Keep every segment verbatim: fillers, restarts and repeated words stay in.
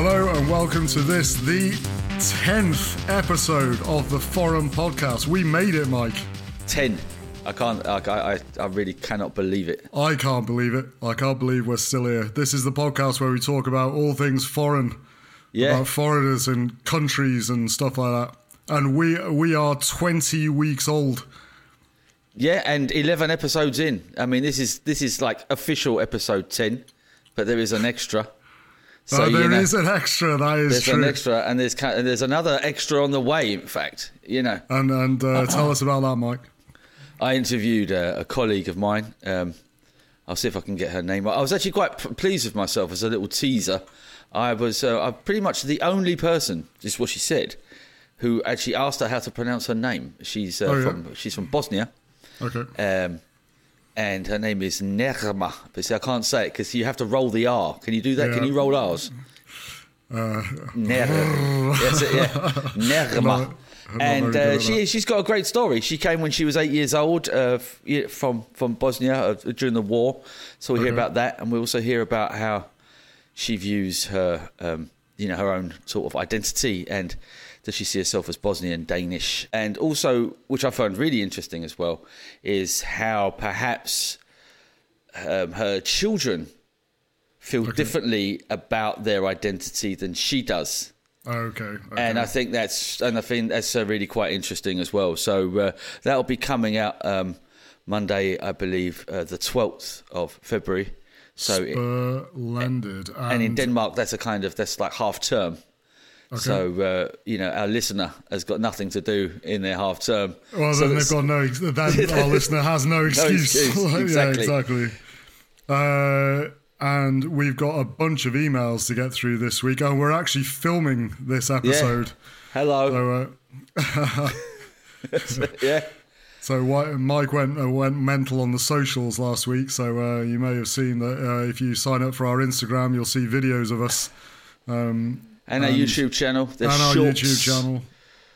Hello and welcome to this, the tenth episode of the Forrin Podcast. We made it, Mike. ten. I can't, I, I, I really cannot believe it. I can't believe it. I can't believe we're still here. This is the podcast where we talk about all things foreign, yeah. about foreigners and countries and stuff like that. And we we are twenty weeks old. Yeah, and eleven episodes in. I mean, this is this is like official episode ten, but there is an extra. So, oh, there you know, is an extra, that is there's true. There's an extra, and there's and there's another extra on the way, in fact, you know. And, and uh, tell us about that, Mike. I interviewed a, a colleague of mine. Um, I'll see if I can get her name. I was actually quite p- pleased with myself as a little teaser. I was uh, I'm pretty much the only person, is what she said, who actually asked her how to pronounce her name. She's, uh, oh, yeah. from, she's from Bosnia. Okay. Um, and her name is Nerma. But see, I can't say it because you have to roll the R. Can you do that? Yeah. Can you roll R's? Uh, Nerma. That's it, yeah. Nerma. No, and uh, she, she's got a great story. She came when she was eight years old uh, from, from Bosnia uh, during the war. So we okay. hear about that. And we also hear about how she views her, um, you know, her own sort of identity. And does she see herself as Bosnian, Danish? And also, which I found really interesting as well, is how perhaps um, her children feel okay. differently about their identity than she does. Okay, okay. And I think that's and I think that's uh, really quite interesting as well. So uh, that'll be coming out um, Monday, I believe, uh, the twelfth of February. So Splendid. It, and, and in Denmark, that's a kind of that's like half term. Okay. So, uh, you know, our listener has got nothing to do in their half term. Well, so then they've got no, then our listener has no excuse. No excuse. Exactly. Yeah, exactly. Uh, and we've got a bunch of emails to get through this week. And oh, we're actually filming this episode. Yeah. Hello. So, uh, yeah. So Mike went uh, went mental on the socials last week. So uh, you may have seen that uh, if you sign up for our Instagram, you'll see videos of us. Um And, and our YouTube channel. And shorts. Our YouTube channel.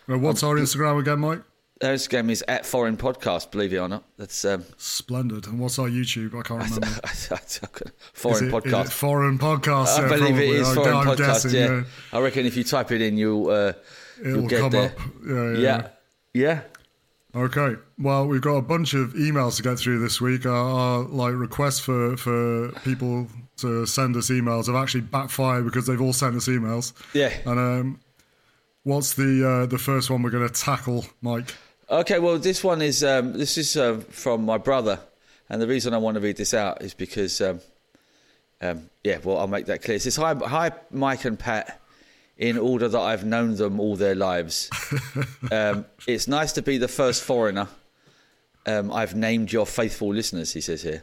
Well, what's um, our Instagram again, Mike? Our Instagram is at Forrin Podcast, believe it or not. That's um, Splendid. And what's our YouTube? I can't remember. I, I, I, Forrin is it, Podcast. Is it Forrin Podcast. I yeah, believe probably. it is I, Forrin I'm Podcast, guessing, yeah. yeah. I reckon if you type it in, you'll, uh, you'll get come there. Up. Yeah, yeah, yeah. Yeah. Okay. Well, we've got a bunch of emails to get through this week. Our, our like requests for, for people to send us emails have actually backfired because they've all sent us emails. Yeah. And um, what's the uh, the first one we're going to tackle, Mike? Okay, well, this one is um, this is uh, from my brother, and the reason I want to read this out is because, um, um, yeah, well, I'll make that clear. It says, hi, hi, Mike and Pat, in order that I've known them all their lives. um, it's nice to be the first foreigner. Um, I've named your faithful listeners, he says here,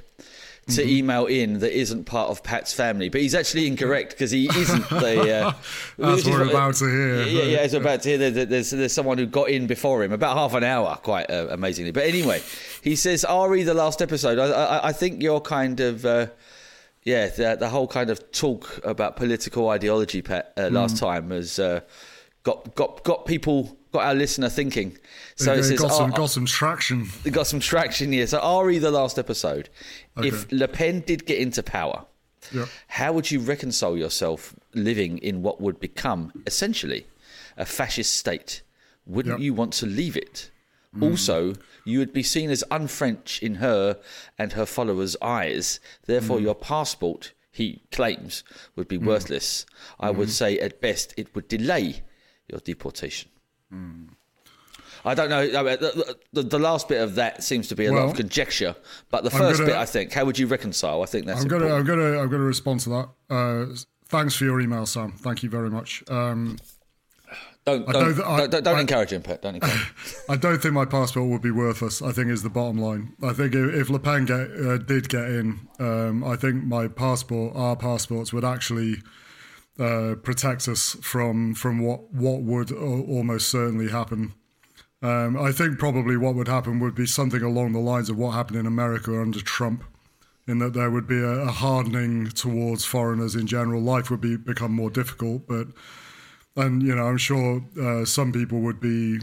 to email in that isn't part of Pat's family. But he's actually incorrect because he isn't the... Uh, That's what we're about to hear. Yeah, yeah, it's about to hear that there's, there's someone who got in before him, about half an hour, quite uh, amazingly. But anyway, he says, Ari, the last episode, I, I, I think your kind of... Uh, yeah, the, the whole kind of talk about political ideology, Pat, uh, last mm. time has uh, got, got, got people... Got our listener thinking. So yeah, it says, got, some, oh, got some traction. Got some traction, yeah. So Ari, the last episode. Okay. If Le Pen did get into power, yep. how would you reconcile yourself living in what would become, essentially, a fascist state? Wouldn't yep. you want to leave it? Mm. Also, you would be seen as un-French in her and her followers' eyes. Therefore, mm. your passport, he claims, would be mm. worthless. I mm. would say, at best, it would delay your deportation. Mm. I don't know. I mean, the, the, the last bit of that seems to be a well, lot of conjecture, but the first gonna, bit, I think, how would you reconcile? I think that's. I'm going to. I'm going to. I'm going to respond to that. Uh, thanks for your email, Sam. Thank you very much. Um, don't don't, don't, I, don't, don't I, encourage him, Pat. Don't encourage him. I don't think my passport would be worthless. I think is the bottom line. I think if, if Le Pen get, uh, did get in, um, I think my passport, our passports, would actually. Uh, protect us from from what what would o- almost certainly happen. Um, I think probably what would happen would be something along the lines of what happened in America under Trump, in that there would be a, a hardening towards foreigners in general. Life would be become more difficult, but and you know I'm sure uh, some people would be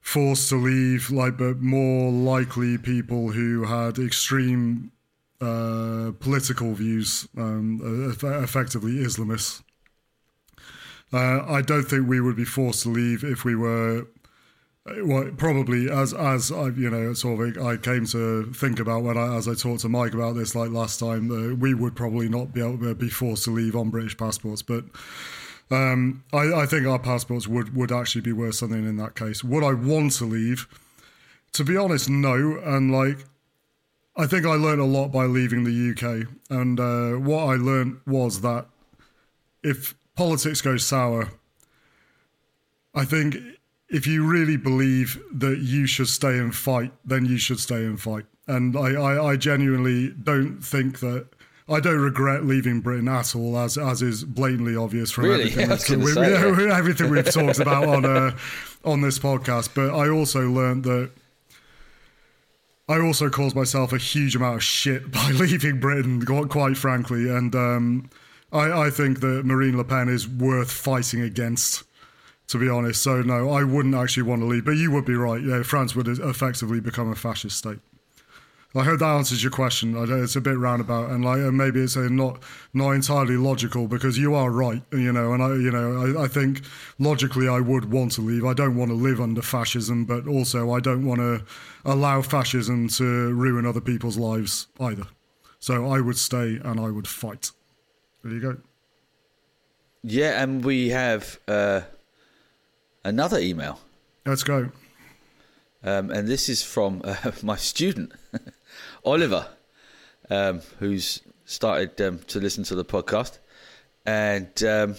forced to leave, like but more likely people who had extreme. Uh, political views, um, effectively Islamist Uh, I don't think we would be forced to leave if we were. Well, probably as as I you know sort of I came to think about when I as I talked to Mike about this like last time, uh, we would probably not be able to be forced to leave on British passports, but. Um, I, I think our passports would, would actually be worth something in that case. Would I want to leave? To be honest, no. And like, I think I learned a lot by leaving the U K. And uh, what I learned was that if politics goes sour, I think if you really believe that you should stay and fight, then you should stay and fight. And I, I, I genuinely don't think that. I don't regret leaving Britain at all, as as is blatantly obvious from really? everything, yeah, we've, we, yeah, everything we've talked about on uh, on this podcast. But I also learned that I also caused myself a huge amount of shit by leaving Britain, quite frankly. And um, I, I think that Marine Le Pen is worth fighting against, to be honest. So no, I wouldn't actually want to leave. But you would be right. Yeah, France would effectively become a fascist state. I hope that answers your question. I know it's a bit roundabout, and like and maybe it's a not not entirely logical, because you are right, you know. And I, you know, I, I think logically I would want to leave. I don't want to live under fascism, but also I don't want to allow fascism to ruin other people's lives either. So I would stay and I would fight. There you go. Yeah, and we have uh, another email. Let's go. Um, and this is from uh, my student. Oliver, um, who's started um, to listen to the podcast, and um,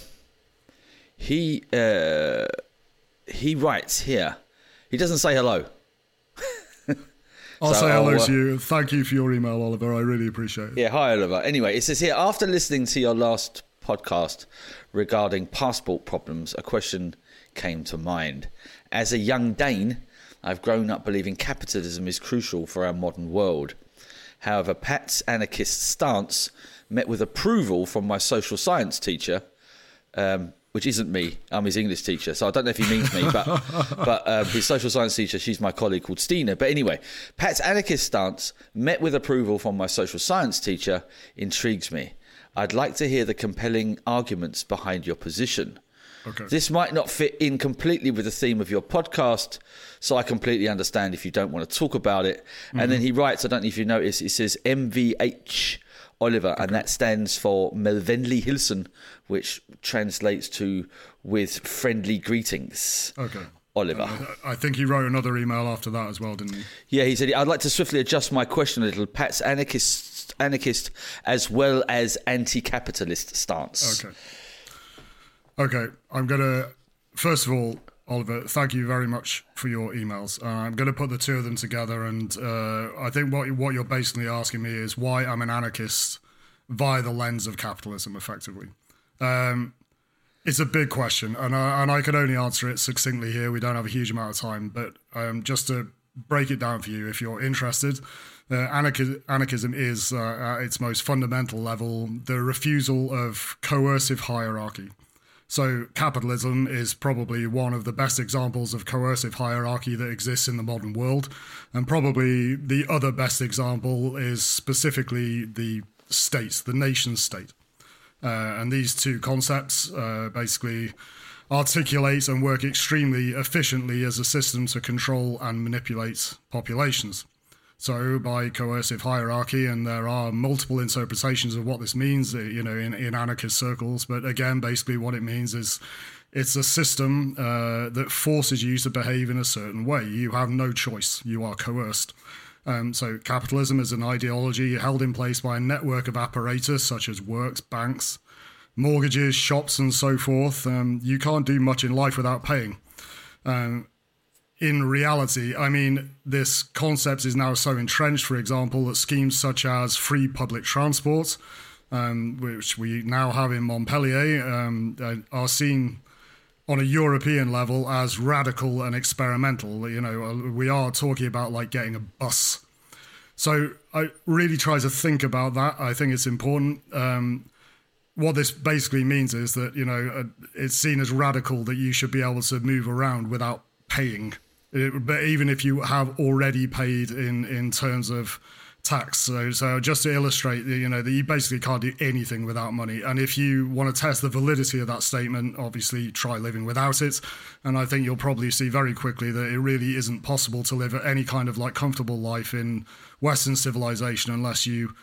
he uh, he writes here. He doesn't say hello. I'll so say hello I'll, uh, to you. Thank you for your email, Oliver. I really appreciate it. Yeah, hi, Oliver. Anyway, it says here, after listening to your last podcast regarding passport problems, a question came to mind. As a young Dane, I've grown up believing capitalism is crucial for our modern world. However, Pat's anarchist stance met with approval from my social science teacher, um, which isn't me. I'm his English teacher, so I don't know if he means me, but but uh, his social science teacher, she's my colleague called Stina. But anyway, Pat's anarchist stance met with approval from my social science teacher intrigues me. I'd like to hear the compelling arguments behind your position. Okay. This might not fit in completely with the theme of your podcast, so I completely understand if you don't want to talk about it. Mm-hmm. And then he writes, I don't know if you notice, it says M V H Oliver, okay. And that stands for Melvenly Hilsen, which translates to with friendly greetings. Okay. Oliver. Uh, I think he wrote another email after that as well, didn't he? Yeah, he said, I'd like to swiftly adjust my question a little. Pat's anarchist, anarchist as well as anti-capitalist stance. Okay. Okay, I'm going to, first of all, Oliver, thank you very much for your emails. Uh, I'm going to put the two of them together, and uh, I think what, what you're basically asking me is why I'm an anarchist via the lens of capitalism, effectively. Um, it's a big question, and I, and I can only answer it succinctly here. We don't have a huge amount of time, but um, just to break it down for you, if you're interested, uh, anarchi- anarchism is, uh, at its most fundamental level, the refusal of coercive hierarchy. So capitalism is probably one of the best examples of coercive hierarchy that exists in the modern world. And probably the other best example is specifically the state, the nation state. Uh, and these two concepts uh, basically articulate and work extremely efficiently as a system to control and manipulate populations. So by coercive hierarchy, and there are multiple interpretations of what this means, you know, in, in anarchist circles. But again, basically what it means is it's a system uh, that forces you to behave in a certain way. You have no choice. You are coerced. Um, so capitalism is an ideology held in place by a network of apparatus such as works, banks, mortgages, shops, and so forth. Um, you can't do much in life without paying. Um, In reality, I mean, this concept is now so entrenched, for example, that schemes such as free public transport, um, which we now have in Montpellier, um, are seen on a European level as radical and experimental. You know, we are talking about like getting a bus. So I really try to think about that. I think it's important. Um, What this basically means is that, you know, it's seen as radical that you should be able to move around without paying. It, but even if you have already paid in, in terms of tax. So, so just to illustrate, you know, that you basically can't do anything without money. And if you want to test the validity of that statement, obviously try living without it. And I think you'll probably see very quickly that it really isn't possible to live any kind of like comfortable life in Western civilization unless you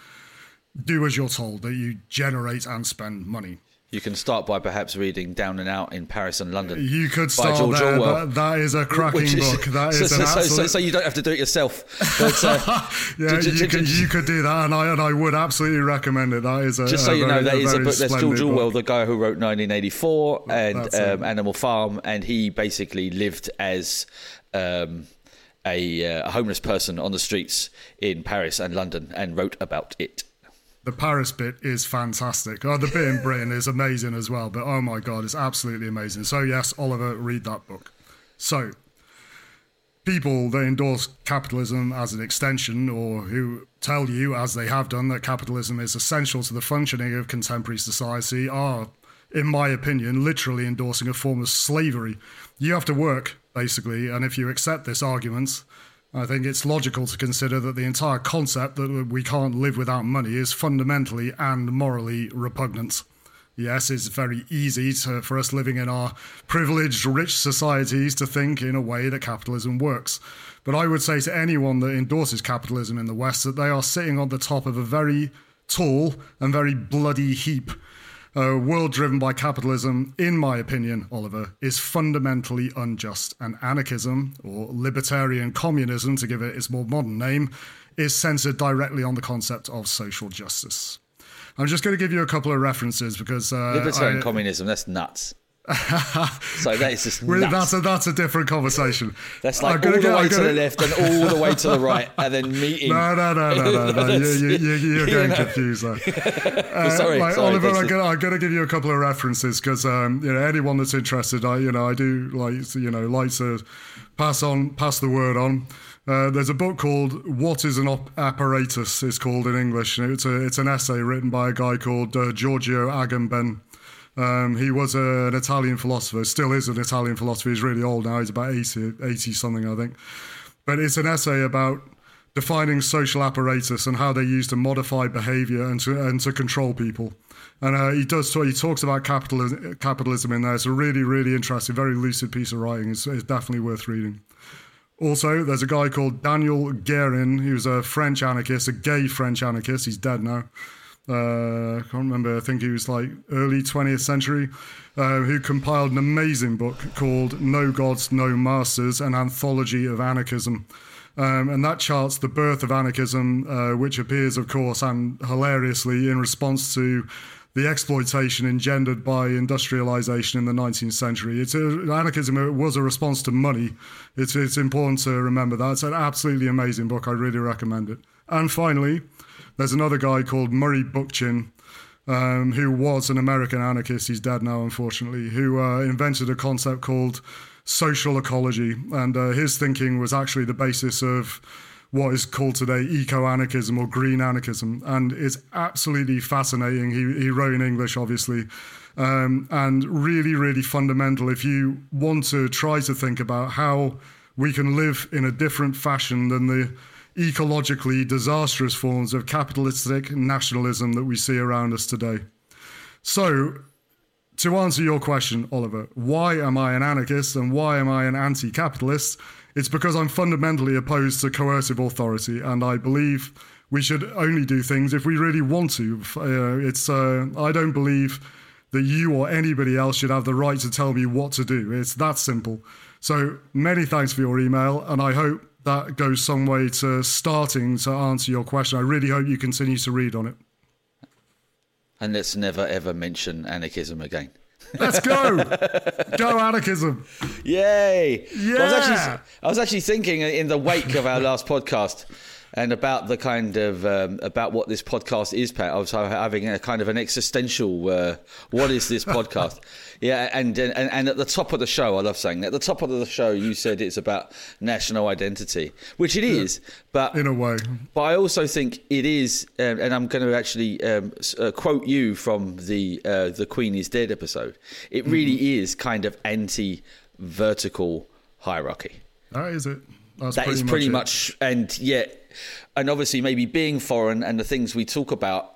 do as you're told, that you generate and spend money. You can start by perhaps reading Down and Out in Paris and London. You could start George there. That, that is a cracking is, book. That is so, an so, absolute... so, so you don't have to do it yourself. But, uh, yeah, d- d- you, d- could, d- you could do that, and I and I would absolutely recommend it. That is a just so a you very, know that is a book. That's George Orwell, the guy who wrote nineteen eighty-four and um, Animal Farm, and he basically lived as um, a, uh, a homeless person on the streets in Paris and London, and wrote about it. The Paris bit is fantastic. Oh, the bit in Britain is amazing as well, but oh my God, it's absolutely amazing. So yes, Oliver, read that book. So people that endorse capitalism as an extension, or who tell you, as they have done, that capitalism is essential to the functioning of contemporary society are, in my opinion, literally endorsing a form of slavery. You have to work, basically, and if you accept this argument, I think it's logical to consider that the entire concept that we can't live without money is fundamentally and morally repugnant. Yes, it's very easy to, for us living in our privileged, rich societies to think in a way that capitalism works. But I would say to anyone that endorses capitalism in the West that they are sitting on the top of a very tall and very bloody heap. A world driven by capitalism, in my opinion, Oliver, is fundamentally unjust, and anarchism, or libertarian communism, to give it its more modern name, is centered directly on the concept of social justice. I'm just going to give you a couple of references because... Uh, libertarian I, communism, that's nuts. So that is just nuts. That's a, that's a different conversation. That's like all the get, way gonna... to the left and all the way to the right, and then meeting. No, no, no, no, no, no. You, you, you, you're getting you know? confused there. uh, sorry, like, sorry, Oliver. I'm gonna, I'm gonna give you a couple of references because um, you know, anyone that's interested, I you know I do like you know like to pass on pass the word on. Uh, there's a book called What is an Op- Apparatus? It's called in English. It's a, it's an essay written by a guy called uh, Giorgio Agamben. Um, he was a, an Italian philosopher, still is an Italian philosopher. He's really old now. He's about eighty, eighty something, I think. But it's an essay about defining social apparatus and how they're used to modify behavior and to, and to control people. And uh, he does. He talks about capitalism, capitalism in there. It's a really, really interesting, very lucid piece of writing. It's, it's definitely worth reading. Also, there's a guy called Daniel Guerin. He was a French anarchist, a gay French anarchist. He's dead now. Uh, I can't remember, I think he was like early twentieth century, uh, who compiled an amazing book called No Gods, No Masters, an Anthology of Anarchism. Um, and that charts the birth of anarchism, uh, which appears, of course, and hilariously in response to the exploitation engendered by industrialization in the nineteenth century. It's a, anarchism it was a response to money. It's, it's important to remember that. It's an absolutely amazing book. I really recommend it. And finally, there's another guy called Murray Bookchin, um, who was an American anarchist. He's dead now, unfortunately, who uh, invented a concept called social ecology. And uh, his thinking was actually the basis of what is called today eco-anarchism or green anarchism. And it's absolutely fascinating. He, he wrote in English, obviously, um, and really, really fundamental. If you want to try to think about how we can live in a different fashion than the ecologically disastrous forms of capitalistic nationalism that we see around us today. So, to answer your question, Oliver, why am I an anarchist and why am I an anti-capitalist? It's because I'm fundamentally opposed to coercive authority, and I believe we should only do things if we really want to. Uh, it's uh, I don't believe that you or anybody else should have the right to tell me what to do. It's that simple. So, many thanks for your email, and I hope that goes some way to starting to answer your question. I really hope you continue to read on it. And let's never, ever mention anarchism again. Let's go. Go anarchism. Yay. Yeah. Well, I, was actually, I was actually thinking in the wake of our last podcast and about the kind of, um, about what this podcast is, Pat. I was having a kind of an existential, uh, what is this podcast? Yeah, and, and and at the top of the show, I love saying that, at the top of the show, you said it's about national identity, which it is, yeah, but in a way. But I also think it is, um, and I'm going to actually um, uh, quote you from the uh, the Queen is Dead episode. It really mm-hmm. is kind of anti-vertical hierarchy. That is it. That's that pretty is pretty much, much and yet and obviously maybe being foreign and the things we talk about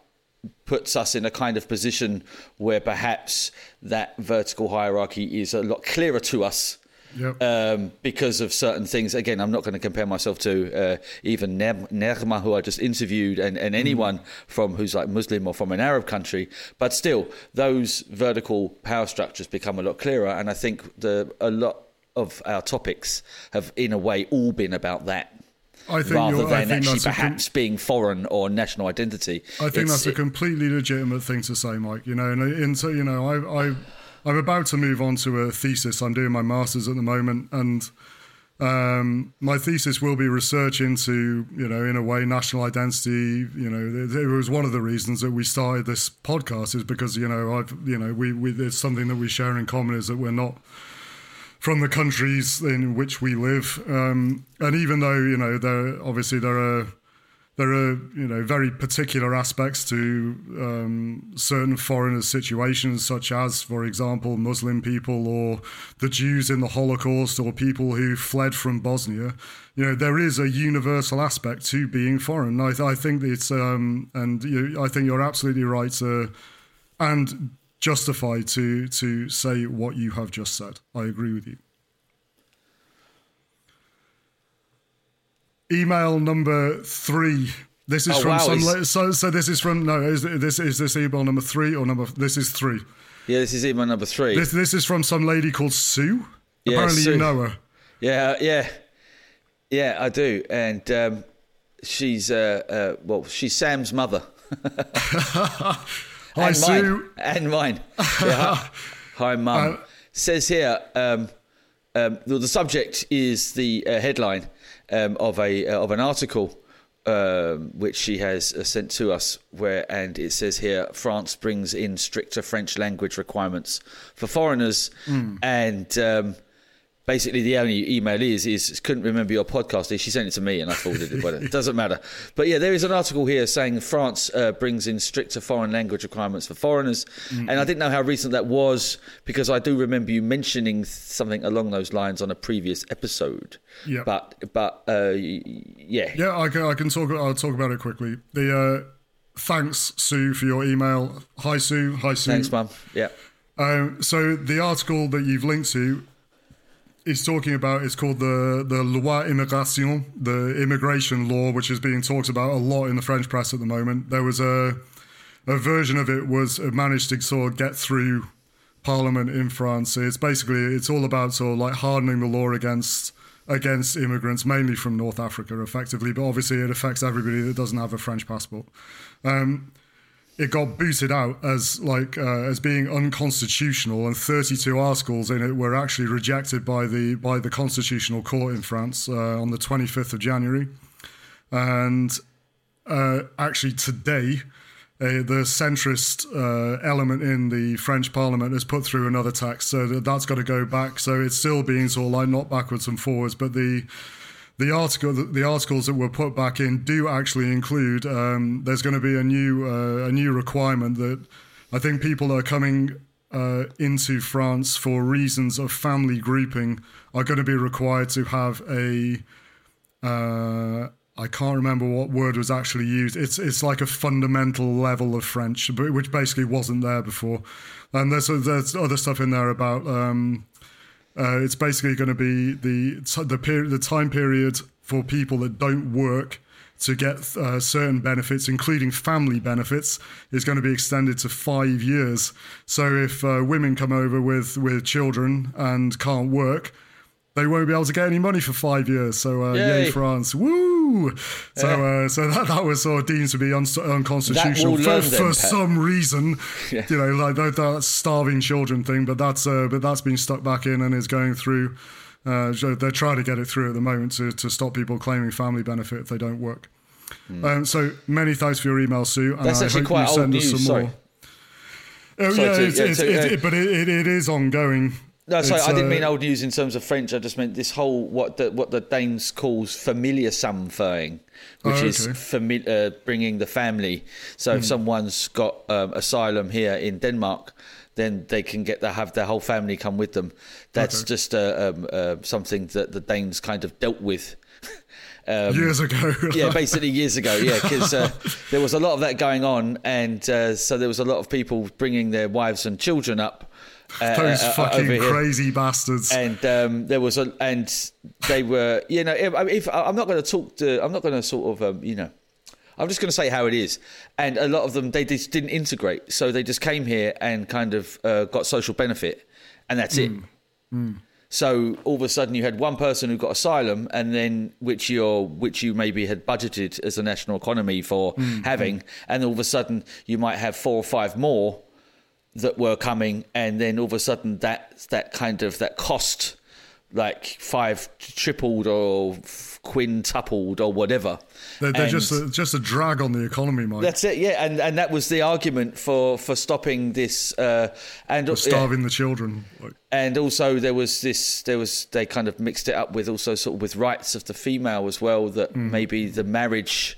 puts us in a kind of position where perhaps that vertical hierarchy is a lot clearer to us. Yep. Um, because of certain things. Again, I'm not going to compare myself to uh, even Nerma, who I just interviewed, and, and anyone mm. from who's like Muslim or from an Arab country. But still, those vertical power structures become a lot clearer. And I think the a lot of our topics have, in a way, all been about that. I think rather than I think actually perhaps com- being foreign or national identity. I think it's, that's a completely legitimate thing to say, Mike. You know, and, and so, you know, I... I I'm about to move on to a thesis. I'm doing my master's at the moment, and um, my thesis will be research into, you know, in a way, national identity. You know, it was one of the reasons that we started this podcast is because, you know, I've, you know, we, we it's something that we share in common is that we're not from the countries in which we live, um, and even though, you know, there obviously there are. There are, you know, very particular aspects to um, certain foreigners' situations, such as, for example, Muslim people or the Jews in the Holocaust or people who fled from Bosnia. You know, there is a universal aspect to being foreign. I, I think it's, um, and you, I think you're absolutely right to, and justified to to say what you have just said. I agree with you. Email number three. This is oh, from wow. some. Le- so, so this is from no. Is this is this email number three or number? This is three. Yeah, this is email number three. This this is from some lady called Sue. Yeah, apparently Sue. You know her. Yeah, yeah, yeah. I do, and um, she's uh, uh, well, she's Sam's mother. Hi, and Sue, mine. And mine. Yeah, hi, hi, Mum. Uh, Says here. Um, um, well, the subject is the uh, headline. Um, of a uh, of an article um, which she has uh, sent to us, where and it says here France brings in stricter French language requirements for foreigners, mm. and um, basically the only email is is couldn't remember your podcast. She sent it to me and I forwarded it. Well, it doesn't matter. But yeah, there is an article here saying France uh, brings in stricter foreign language requirements for foreigners, mm-hmm. and I didn't know how recent that was because I do remember you mentioning something along those lines on a previous episode. Yeah, but but uh, yeah, yeah, I can I can talk. I'll talk about it quickly. The uh, thanks, Sue, for your email. Hi, Sue. Hi, Sue. Thanks, Mum. Yeah. Um, so the article that you've linked to is talking about is called the the Loi Immigration, the immigration law, which is being talked about a lot in the French press at the moment. There was a a version of it was managed to sort of get through Parliament in France. It's basically it's all about sort of like hardening the law against. against immigrants, mainly from North Africa, effectively, but obviously it affects everybody that doesn't have a French passport. Um, it got booted out as like uh, as being unconstitutional, and thirty-two articles in it were actually rejected by the by the Constitutional Court in France uh, on the twenty-fifth of January. And uh, actually today, Uh, the centrist uh, element in the French Parliament has put through another tax, so that, that's got to go back. So it's still being sort of like not backwards and forwards, but the the article the, the articles that were put back in do actually include. Um, there's going to be a new uh, a new requirement that I think people are coming uh, into France for reasons of family grouping are going to be required to have a. Uh, I can't remember what word was actually used. It's it's like a fundamental level of French, but which basically wasn't there before. And there's there's other stuff in there about um, uh, it's basically going to be the the period the time period for people that don't work to get uh, certain benefits, including family benefits, is going to be extended to five years. So if uh, women come over with with children and can't work, they won't be able to get any money for five years. So uh, yay. yay France, woo! So uh, so that, that was sort of deemed to be un- unconstitutional for, them, for some reason. Yeah. You know, like that, that starving children thing. But that's uh, but that's been stuck back in and is going through. Uh, they're trying to get it through at the moment to to stop people claiming family benefit if they don't work. Mm. Um, so many thanks for your email, Sue. And that's I actually hope quite you send old us news. Some Sorry. more. Oh, Sorry yeah, to, it's, yeah, it's, to, it, uh, it, but it, it, it is ongoing. No, sorry, uh, I didn't mean old news in terms of French. I just meant this whole what the what the Danes calls familiar samføring, which oh, okay. is fami- uh, bringing the family. So mm. if someone's got um, asylum here in Denmark, then they can get the, have their whole family come with them. That's okay. just uh, um, uh, something that the Danes kind of dealt with Um, years ago. Yeah, basically years ago, yeah, because uh, there was a lot of that going on, and uh, so there was a lot of people bringing their wives and children up. Uh, Those uh, fucking crazy bastards. And um, there was a, and they were, you know, if, if I'm not going to talk to, I'm not going to sort of, um, you know, I'm just going to say how it is. And a lot of them, they just didn't integrate, so they just came here and kind of uh, got social benefit, and that's mm. it. Mm. So all of a sudden, you had one person who got asylum, and then which you which you maybe had budgeted as a national economy for mm-hmm. having, and all of a sudden you might have four or five more that were coming, and then all of a sudden that that kind of that cost, like five tripled or quintupled or whatever. They're, they're just a, just a drag on the economy, Mike. That's it, yeah, and and that was the argument for, for stopping this uh, and for starving yeah. the children. Like. And also there was this, there was they kind of mixed it up with also sort of with rights of the female as well, that mm. maybe the marriage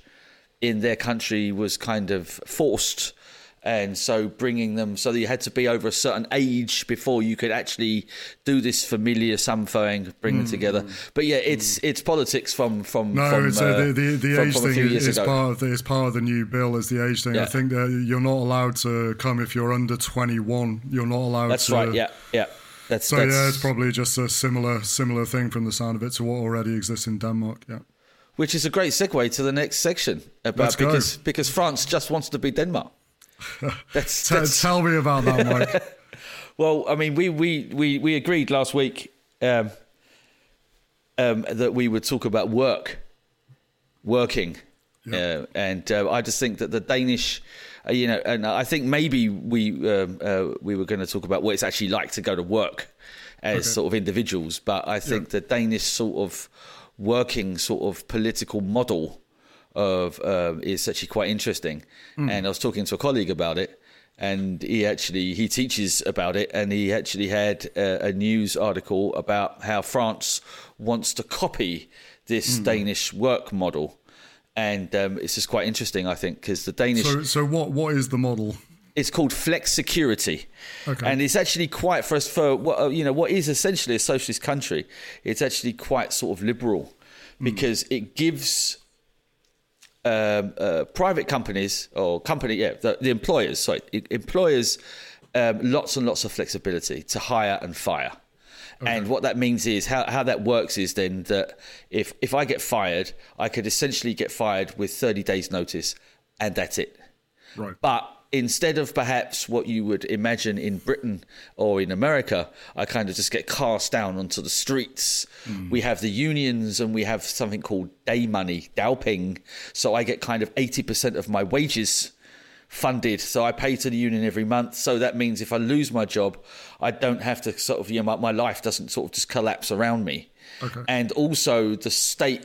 in their country was kind of forced. And so bringing them, so that you had to be over a certain age before you could actually do this familiar something, bring mm. them together. But yeah, it's mm. it's politics from from no, from, it's uh, the the, the from, age from thing is ago. part of the, is part of the new bill is the age thing. Yeah. I think that you're not allowed to come if you're under twenty-one. You're not allowed. That's to... right. Yeah, yeah. That's so that's, yeah. It's probably just a similar similar thing from the sound of it to what already exists in Denmark. Yeah. Which is a great segue to the next section about Let's because go. because France just wants to be Denmark. That's, that's... Tell me about that, Mike. Well, I mean, we, we, we, we agreed last week um, um, that we would talk about work, working. Yep. Uh, and uh, I just think that the Danish, uh, you know, and I think maybe we um, uh, we were going to talk about what it's actually like to go to work as okay. sort of individuals. But I think yep. the Danish sort of working sort of political model of uh, is actually quite interesting mm. and I was talking to a colleague about it, and he actually he teaches about it, and he actually had a, a news article about how France wants to copy this mm. Danish work model, and um, it's just quite interesting, I think, because the Danish so, so what what is the model? It's called flex security, okay. and it's actually quite for us for what you know what is essentially a socialist country. It's actually quite sort of liberal because mm. it gives Um, uh, private companies or company, yeah, the, the employers, sorry, employers, um, lots and lots of flexibility to hire and fire. Okay. And what that means is how, how that works is then that if, if I get fired, I could essentially get fired with thirty days notice, and that's it. Right. But instead of perhaps what you would imagine in Britain or in America, I kind of just get cast down onto the streets. Mm. We have the unions and we have something called day money, dowping. So I get kind of eighty percent of my wages funded. So I pay to the union every month. So that means if I lose my job, I don't have to sort of, you know, my, my life doesn't sort of just collapse around me. Okay. And also the state,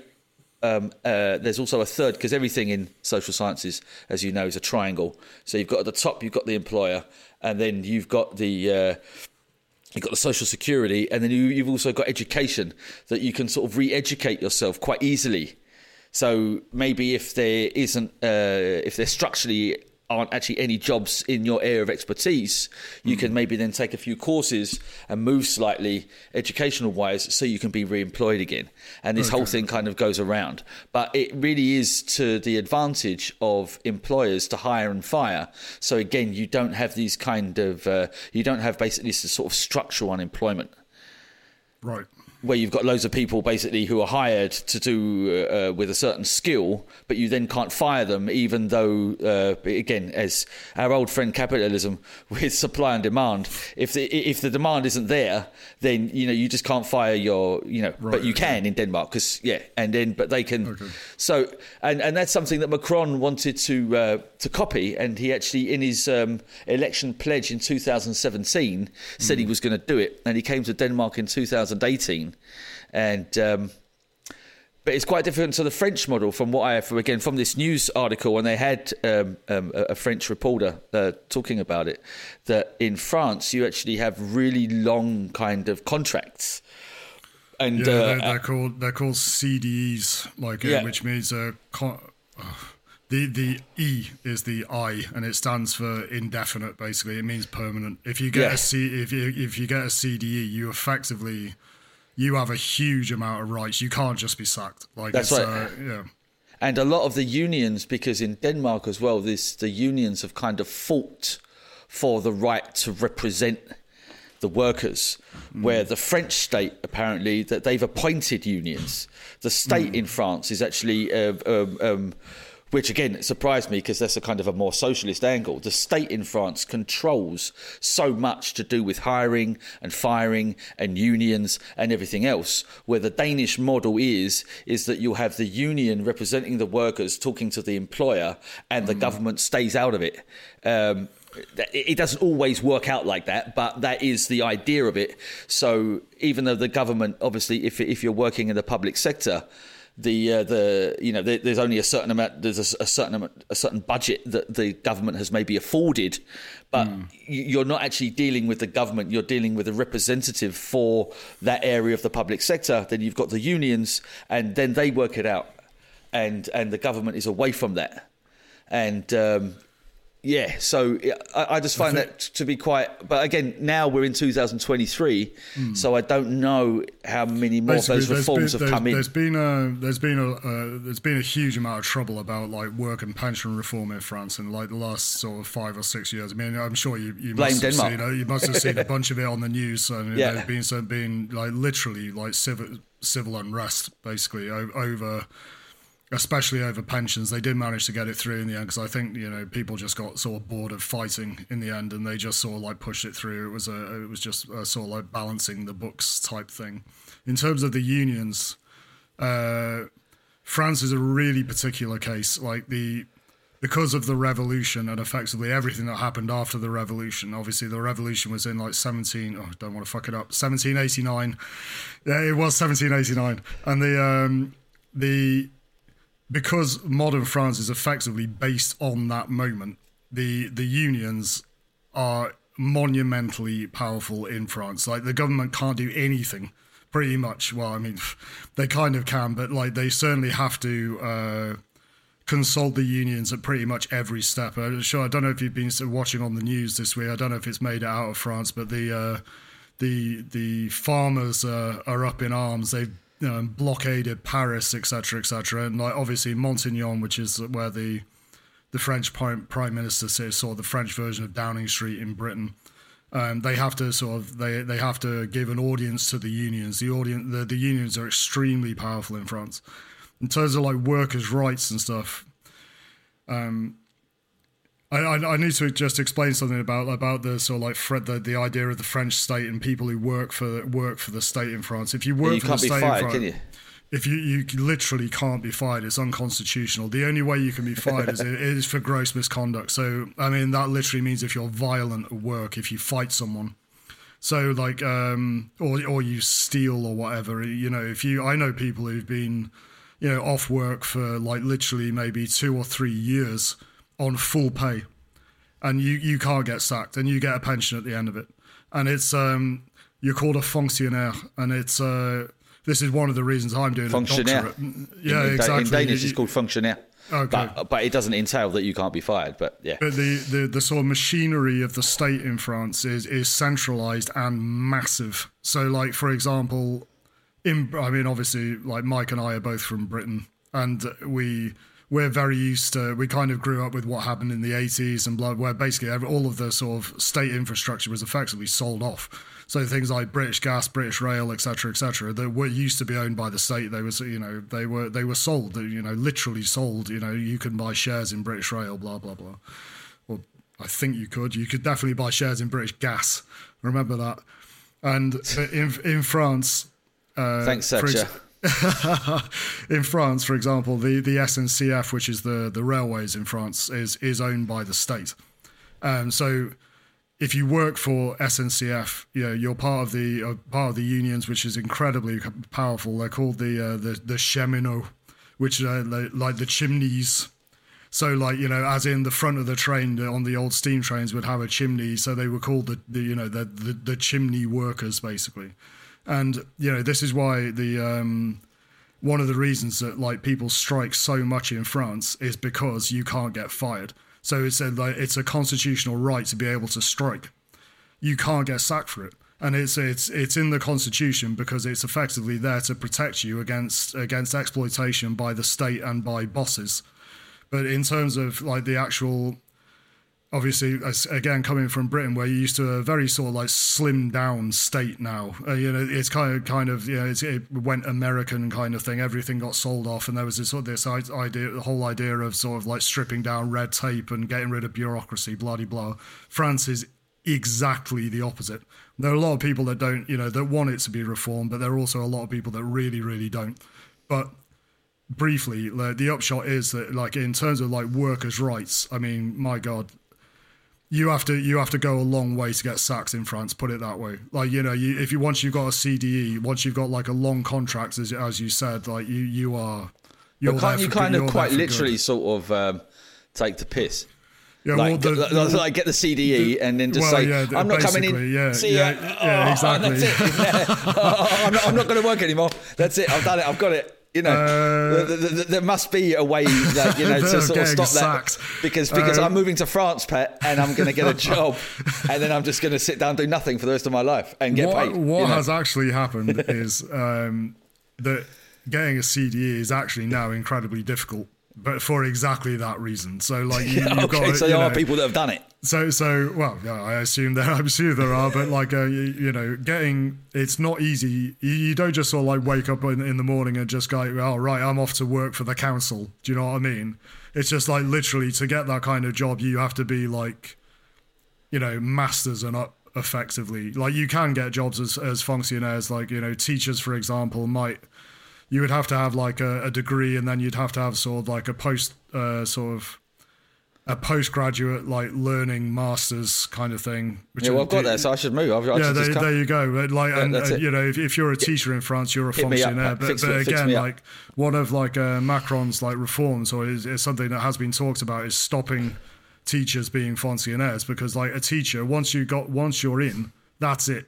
Um, uh, there's also a third, because everything in social sciences, as you know, is a triangle. So you've got at the top, you've got the employer, and then you've got the uh, you've got the social security, and then you, you've also got education that you can sort of re-educate yourself quite easily. So maybe if there isn't, uh, if there structurally aren't actually any jobs in your area of expertise, you mm-hmm. can maybe then take a few courses and move slightly educational wise so you can be re-employed again. And this okay. whole thing kind of goes around. But it really is to the advantage of employers to hire and fire. So again, you don't have these kind of, uh, you don't have basically this sort of structural unemployment. Right. Where you've got loads of people basically who are hired to do uh, with a certain skill, but you then can't fire them, even though, uh, again, as our old friend capitalism with supply and demand, if the if the demand isn't there, then you know you just can't fire your you know, right, but you can yeah. in Denmark because yeah, and then but they can. Okay. So and, and that's something that Macron wanted to uh, to copy, and he actually in his um, election pledge in two thousand seventeen said mm. he was going to do it, and he came to Denmark in two thousand eighteen. And um, but it's quite different to the French model from what I have again from this news article, and they had um, um, a French reporter uh, talking about it, that in France you actually have really long kind of contracts, and yeah, they're, uh, they're called they're called C D Es, like yeah. uh, which means uh, con- oh, the the E is the I, and it stands for indefinite. Basically, it means permanent. If you get yeah. a C, if you if you get a C D E, you effectively you have a huge amount of rights. You can't just be sacked. Like that's it's, right. Uh, yeah. And a lot of the unions, because in Denmark as well, this the unions have kind of fought for the right to represent the workers, mm. where the French state apparently that they've appointed unions. The state mm. in France is actually, uh, um, um, which again it surprised me because that's a kind of a more socialist angle. The state in France controls so much to do with hiring and firing and unions and everything else. Where the Danish model is is that you have the union representing the workers talking to the employer, and mm. the government stays out of it. Um, It doesn't always work out like that, but that is the idea of it. So even though the government, obviously, if if you're working in the public sector, the uh, the you know the, there's only a certain amount, there's a, a certain amount, a certain budget that the government has maybe afforded, but mm. you're not actually dealing with the government. You're dealing with a representative for that area of the public sector. Then you've got the unions, and then they work it out, and and the government is away from that, and. Um, Yeah, so I, I just find that to be quite... But again, now we're in two thousand twenty-three, mm. so I don't know how many more Basically, of those reforms been, have come in. There's been a there's been a uh, there's been a huge amount of trouble about like work and pension reform in France in like the last sort of five or six years. I mean, I'm sure you you Blame must have Denmark. seen you must have seen a bunch of it on the news, and yeah. there's been so been like literally like civil civil unrest basically over. Especially over pensions. They did manage to get it through in the end because I think, you know, people just got sort of bored of fighting in the end, and they just sort of like pushed it through. It was a, it was just a sort of like balancing the books type thing. In terms of the unions, uh, France is a really particular case. Like the, because of the revolution and effectively everything that happened after the revolution, obviously the revolution was in like seventeen, oh, I don't want to fuck it up, seventeen eighty-nine. Yeah, it was seventeen eighty-nine. And the, um, the, because modern France is effectively based on that moment, the the unions are monumentally powerful in France. Like, the government can't do anything, pretty much. Well, I mean, they kind of can, but, like, they certainly have to uh, consult the unions at pretty much every step. I'm sure, I don't know if you've been watching on the news this week. I don't know if it's made it out of France, but the, uh, the, the farmers uh, are up in arms. They've You know, and blockaded Paris, et cetera, et cetera, and like obviously Montignon, which is where the the French prime, prime minister sits, or the French version of Downing Street in Britain. Um, they have to sort of they, they have to give an audience to the unions. The audience, the, the unions are extremely powerful in France in terms of like workers' rights and stuff. Um, I, I I need to just explain something about about the sort of like Fred, the, the idea of the French state and people who work for work for the state in France. If you work you for the state fired, in France, can you? if you you literally can't be fired, it's unconstitutional. The only way you can be fired is is for gross misconduct. So I mean that literally means if you're violent at work, if you fight someone, so like um or or you steal or whatever. You know, if you I know people who've been you know off work for like literally maybe two or three years. On full pay, and you, you can't get sacked, and you get a pension at the end of it, and it's um you're called a fonctionnaire, and it's uh this is one of the reasons I'm doing a doctorate. Yeah, in, exactly. In Danish, it's called fonctionnaire. Okay, but, but it doesn't entail that you can't be fired. But yeah, but the, the the sort of machinery of the state in France is is centralized and massive. So like for example, in I mean obviously like Mike and I are both from Britain, and we. We're very used to, we kind of grew up with what happened in the eighties and blah, where basically every, all of the sort of state infrastructure was effectively sold off. So things like British Gas, British Rail, et cetera, et cetera, that were used to be owned by the state. They were, you know, they were, they were sold, you know, literally sold, you know, you can buy shares in British Rail, blah, blah, blah. Well, I think you could, you could definitely buy shares in British Gas. Remember that. And in, in France, uh, thanks, Sacha. In France, for example, the, the S N C F, which is the, the railways in France, is is owned by the state. Um, so, if you work for S N C F, you know, you're part of the uh, part of the unions, which is incredibly powerful. They're called the uh, the the cheminots, which are like the chimneys. So, like you know, as in the front of the train on the old steam trains would have a chimney. So they were called the, the you know the, the the chimney workers, basically. And, you know, this is why the um, one of the reasons that, like, people strike so much in France is because you can't get fired. So it's a, like, it's a constitutional right to be able to strike. You can't get sacked for it. And it's it's it's in the constitution because it's effectively there to protect you against against exploitation by the state and by bosses. But in terms of like the actual, obviously, again coming from Britain, where you're used to a very sort of like slimmed down state now, uh, you know, it's kind of kind of you know it's, it went American kind of thing. Everything got sold off, and there was this sort of this idea, the whole idea of sort of like stripping down red tape and getting rid of bureaucracy, blah de blah. France is exactly the opposite. There are a lot of people that don't, you know, that want it to be reformed, but there are also a lot of people that really, really don't. But briefly, like, the upshot is that, like, in terms of like workers' rights, I mean, my God, you have to you have to go a long way to get sacked in France. Put it that way. Like, you know, you, if you once you've got a C D E, once you've got like a long contract, as as you said, like you you are you're but can't there you for, kind of quite literally good. sort of um, take the piss. Yeah, like, well, the, the, like get the C D E the, and then just well, say, yeah, I'm not coming in. Yeah, See yeah, ya. Oh, yeah, exactly. Yeah. Oh, I'm not, I'm not going to work anymore. That's it. I've done it. I've got it. You know, uh, there, there, there must be a way that, you know, to sort of stop sacked. that because because uh, I'm moving to France, Pat, and I'm going to get a job and then I'm just going to sit down and do nothing for the rest of my life and get what, paid. What you know? has actually happened is um, that getting a C D E is actually now incredibly difficult. But for exactly that reason, so like you, you've okay, got. So there you know, are people that have done it. So so well, yeah, I assume there. I'm sure there are, but like uh, you, you know, getting it's not easy. You, you don't just sort of like wake up in, in the morning and just go, oh right, I'm off to work for the council. Do you know what I mean? It's just like literally to get that kind of job, you have to be like, you know, masters and up effectively. Like you can get jobs as as functionaries, like you know, teachers for example might. You would have to have like a, a degree, and then you'd have to have sort of like a post, uh, sort of a postgraduate like learning masters kind of thing. Which yeah, well, I've got that, so I should move. I've, I yeah, should there, just there you go. But like, yeah, and uh, you know, if, if you're a teacher in France, you're a fonctionnaire. But, fix, but again, like one of like uh, Macron's like reforms, or is, is something that has been talked about, is stopping teachers being fonctionnaires, because like a teacher, once you got, once you're in, that's it.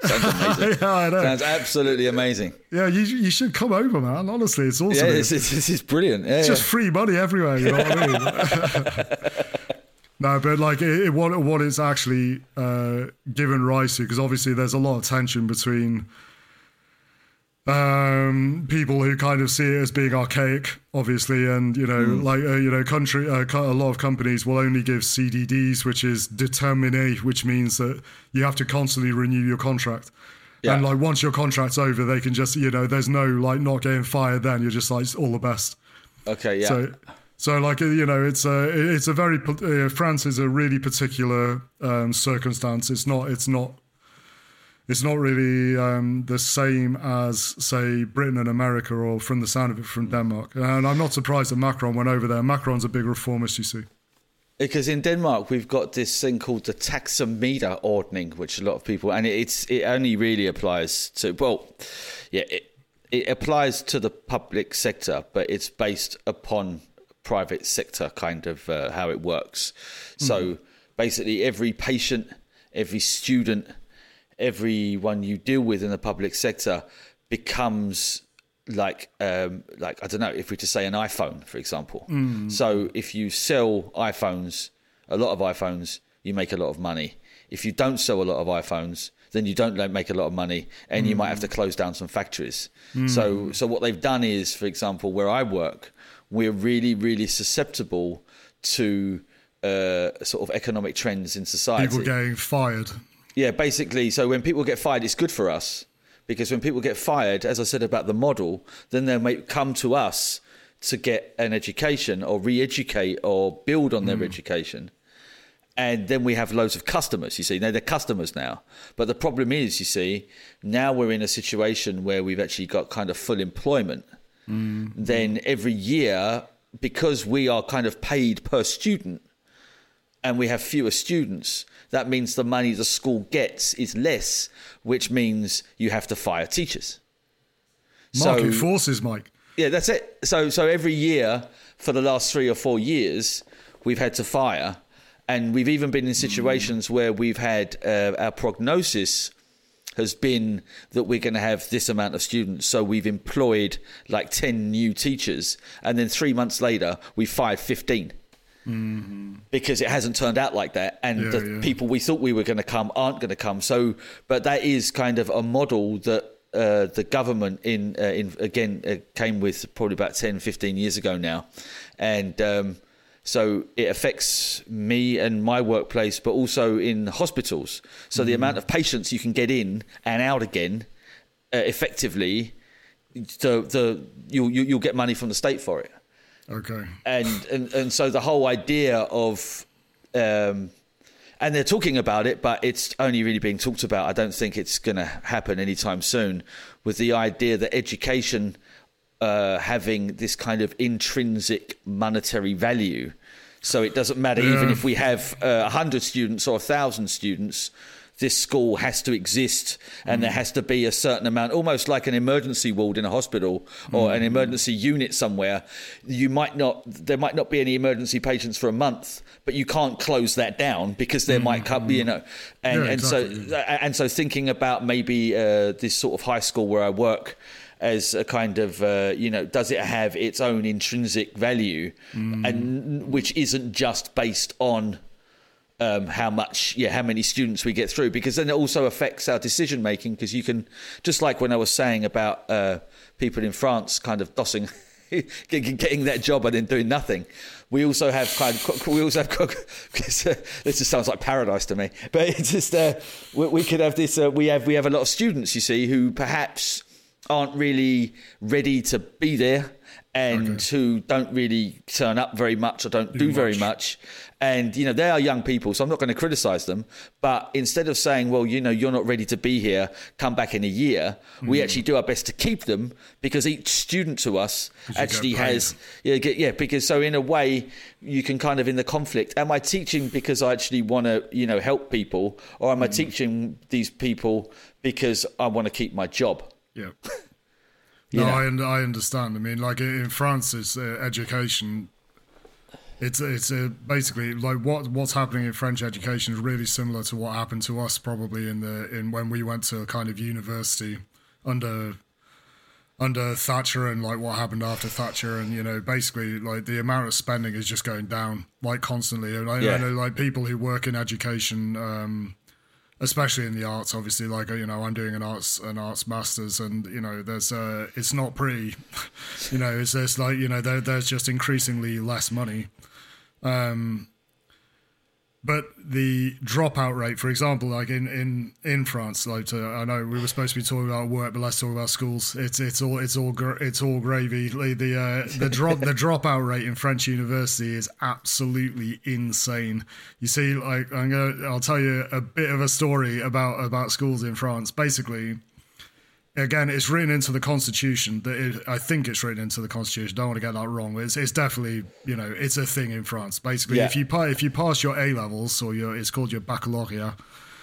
Sounds amazing. yeah, I know. Sounds absolutely amazing. Yeah, you you should come over, man. Honestly, it's awesome. Yeah, this is brilliant. Yeah, it's yeah. just free money everywhere. You know what I mean? No, but like it, it, what what it's actually uh, given rise to, because obviously there's a lot of tension between um, people who kind of see it as being archaic, obviously, and you know, mm. like uh, you know, country uh, a lot of companies will only give C D Ds, which is déterminé, which means that you have to constantly renew your contract. Yeah. And like once your contract's over, they can just you know, there's no like not getting fired. Then you're just like all the best. Okay, yeah. So, so like you know, it's a it's a very uh, France is a really particular um, circumstance. It's not it's not. It's not really um, the same as, say, Britain and America, or from the sound of it, from Denmark. And I'm not surprised that Macron went over there. Macron's a big reformist, you see. Because in Denmark, we've got this thing called the taxameter ordning, which a lot of people... And it's it only really applies to... Well, yeah, it, it applies to the public sector, but it's based upon private sector, kind of uh, how it works. Mm. So basically, every patient, every student... everyone you deal with in the public sector becomes like, um, like I don't know, if we just say an iPhone, for example. Mm. So if you sell iPhones, a lot of iPhones, you make a lot of money. If you don't sell a lot of iPhones, then you don't make a lot of money, and mm. you might have to close down some factories. Mm. So, so what they've done is, for example, where I work, we're really, really susceptible to uh, sort of economic trends in society. People getting fired. Yeah, basically, so when people get fired, it's good for us, because when people get fired, as I said about the model, then they may come to us to get an education or re-educate or build on their mm. education. And then we have loads of customers, you see. Now, they're customers now. But the problem is, you see, now we're in a situation where we've actually got kind of full employment. Mm. Then every year, because we are kind of paid per student, and we have fewer students, that means the money the school gets is less, which means you have to fire teachers. Market so, forces, Mike. Yeah, that's it. So so every year for the last three or four years, we've had to fire. And we've even been in situations mm. where we've had uh, our prognosis has been that we're going to have this amount of students. So we've employed like ten new teachers. And then three months later, we fired fifteen. mm-hmm. because it hasn't turned out like that. And yeah, the yeah. people we thought we were going to come aren't going to come. So, but that is kind of a model that uh, the government in, uh, in again, uh, came with probably about ten, fifteen years ago now. And um, so it affects me and my workplace, but also in hospitals. So mm-hmm. the amount of patients you can get in and out again uh, effectively, the, the, you'll, you'll get money from the state for it. Okay. And, and and so the whole idea of, um, and they're talking about it, but it's only really being talked about. I don't think it's going to happen anytime soon, with the idea that education uh, having this kind of intrinsic monetary value. So it doesn't matter yeah. even if we have uh, one hundred students or one thousand students, this school has to exist, and mm. there has to be a certain amount, almost like an emergency ward in a hospital or mm. an emergency unit somewhere. You might not, there might not be any emergency patients for a month, but you can't close that down because there mm. might come, you know. And, yeah, and exactly. so, and so thinking about maybe uh, this sort of high school where I work as a kind of, uh, you know, does it have its own intrinsic value, mm. and which isn't just based on Um, how much, yeah, how many students we get through, because then it also affects our decision making. Because you can, just like when I was saying about uh, people in France kind of dossing, getting that job and then doing nothing. We also have kind of, we also have. This just sounds like paradise to me, but it's just uh, we, we could have this. Uh, we have we have a lot of students, you see, who perhaps aren't really ready to be there, and okay. who don't really turn up very much or don't do, do very much. And, you know, they are young people, so I'm not going to criticise them. But instead of saying, well, you know, you're not ready to be here, come back in a year, mm. we actually do our best to keep them, because each student to us actually has... Yeah, yeah, because so in a way, you can kind of, in the conflict, am I teaching because I actually want to, you know, help people? Or am mm. I teaching these people because I want to keep my job? Yeah. No, know? I I understand. I mean, like in France, it's uh, education... It's it's a, basically like what what's happening in French education is really similar to what happened to us probably in the in when we went to a kind of university under under Thatcher, and like what happened after Thatcher, and you know, basically like the amount of spending is just going down like constantly. And I, yeah. I know like people who work in education, um, especially in the arts, obviously, like, you know, I'm doing an arts an arts masters, and you know, there's uh it's not pretty, you know, it's just like, you know, there, there's just increasingly less money. Um, but the dropout rate, for example, like in, in, in France, like uh, I know we were supposed to be talking about work, but let's talk about schools. It's it's all it's all gr- it's all gravy. The uh, the drop the dropout rate in French university is absolutely insane. You see, like I'm gonna I'll tell you a bit of a story about about schools in France. Basically, again, it's written into the constitution that it, I think it's written into the constitution. Don't want to get that wrong. It's, it's definitely, you know, it's a thing in France. Basically, yeah. if you if you pass your A levels, or your it's called your baccalaureate,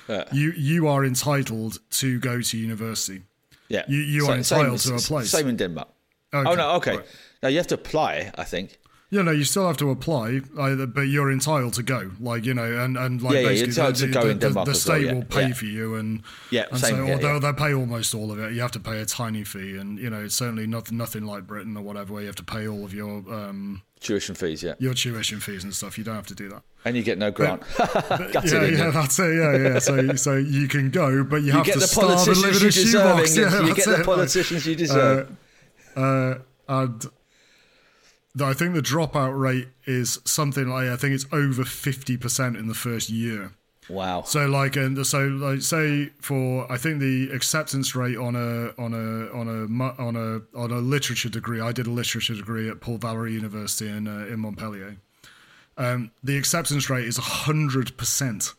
yeah. you you are entitled to go to university. Yeah, you you so, are entitled same, to a place. Same in Denmark. Okay. Oh no, okay. Right. Now you have to apply, I think. Yeah, no, you still have to apply, either, but you're entitled to go. Like, you know, and, and like yeah, basically yeah, the, the, the, the, the state well, will yeah. pay yeah. for you, and, yeah, and same, so yeah, they'll, yeah. they'll pay almost all of it. You have to pay a tiny fee, and, you know, it's certainly not, nothing like Britain or whatever, where you have to pay all of your... Um, tuition fees, yeah. Your tuition fees and stuff. You don't have to do that. And you get no grant. But, but, that's yeah, it, yeah, that's it, yeah, yeah. So, so you can go, but you, you have to starve and live in a shoebox. Yeah, you get the it, politicians like, you deserve. Uh, uh, and... I think the dropout rate is something like, I think it's over fifty percent in the first year. Wow. So like, and so like, say for, I think the acceptance rate on a, on a, on a, on a, on a literature degree, I did a literature degree at Paul Valéry University in, uh, in Montpellier. Um, the acceptance rate is one hundred percent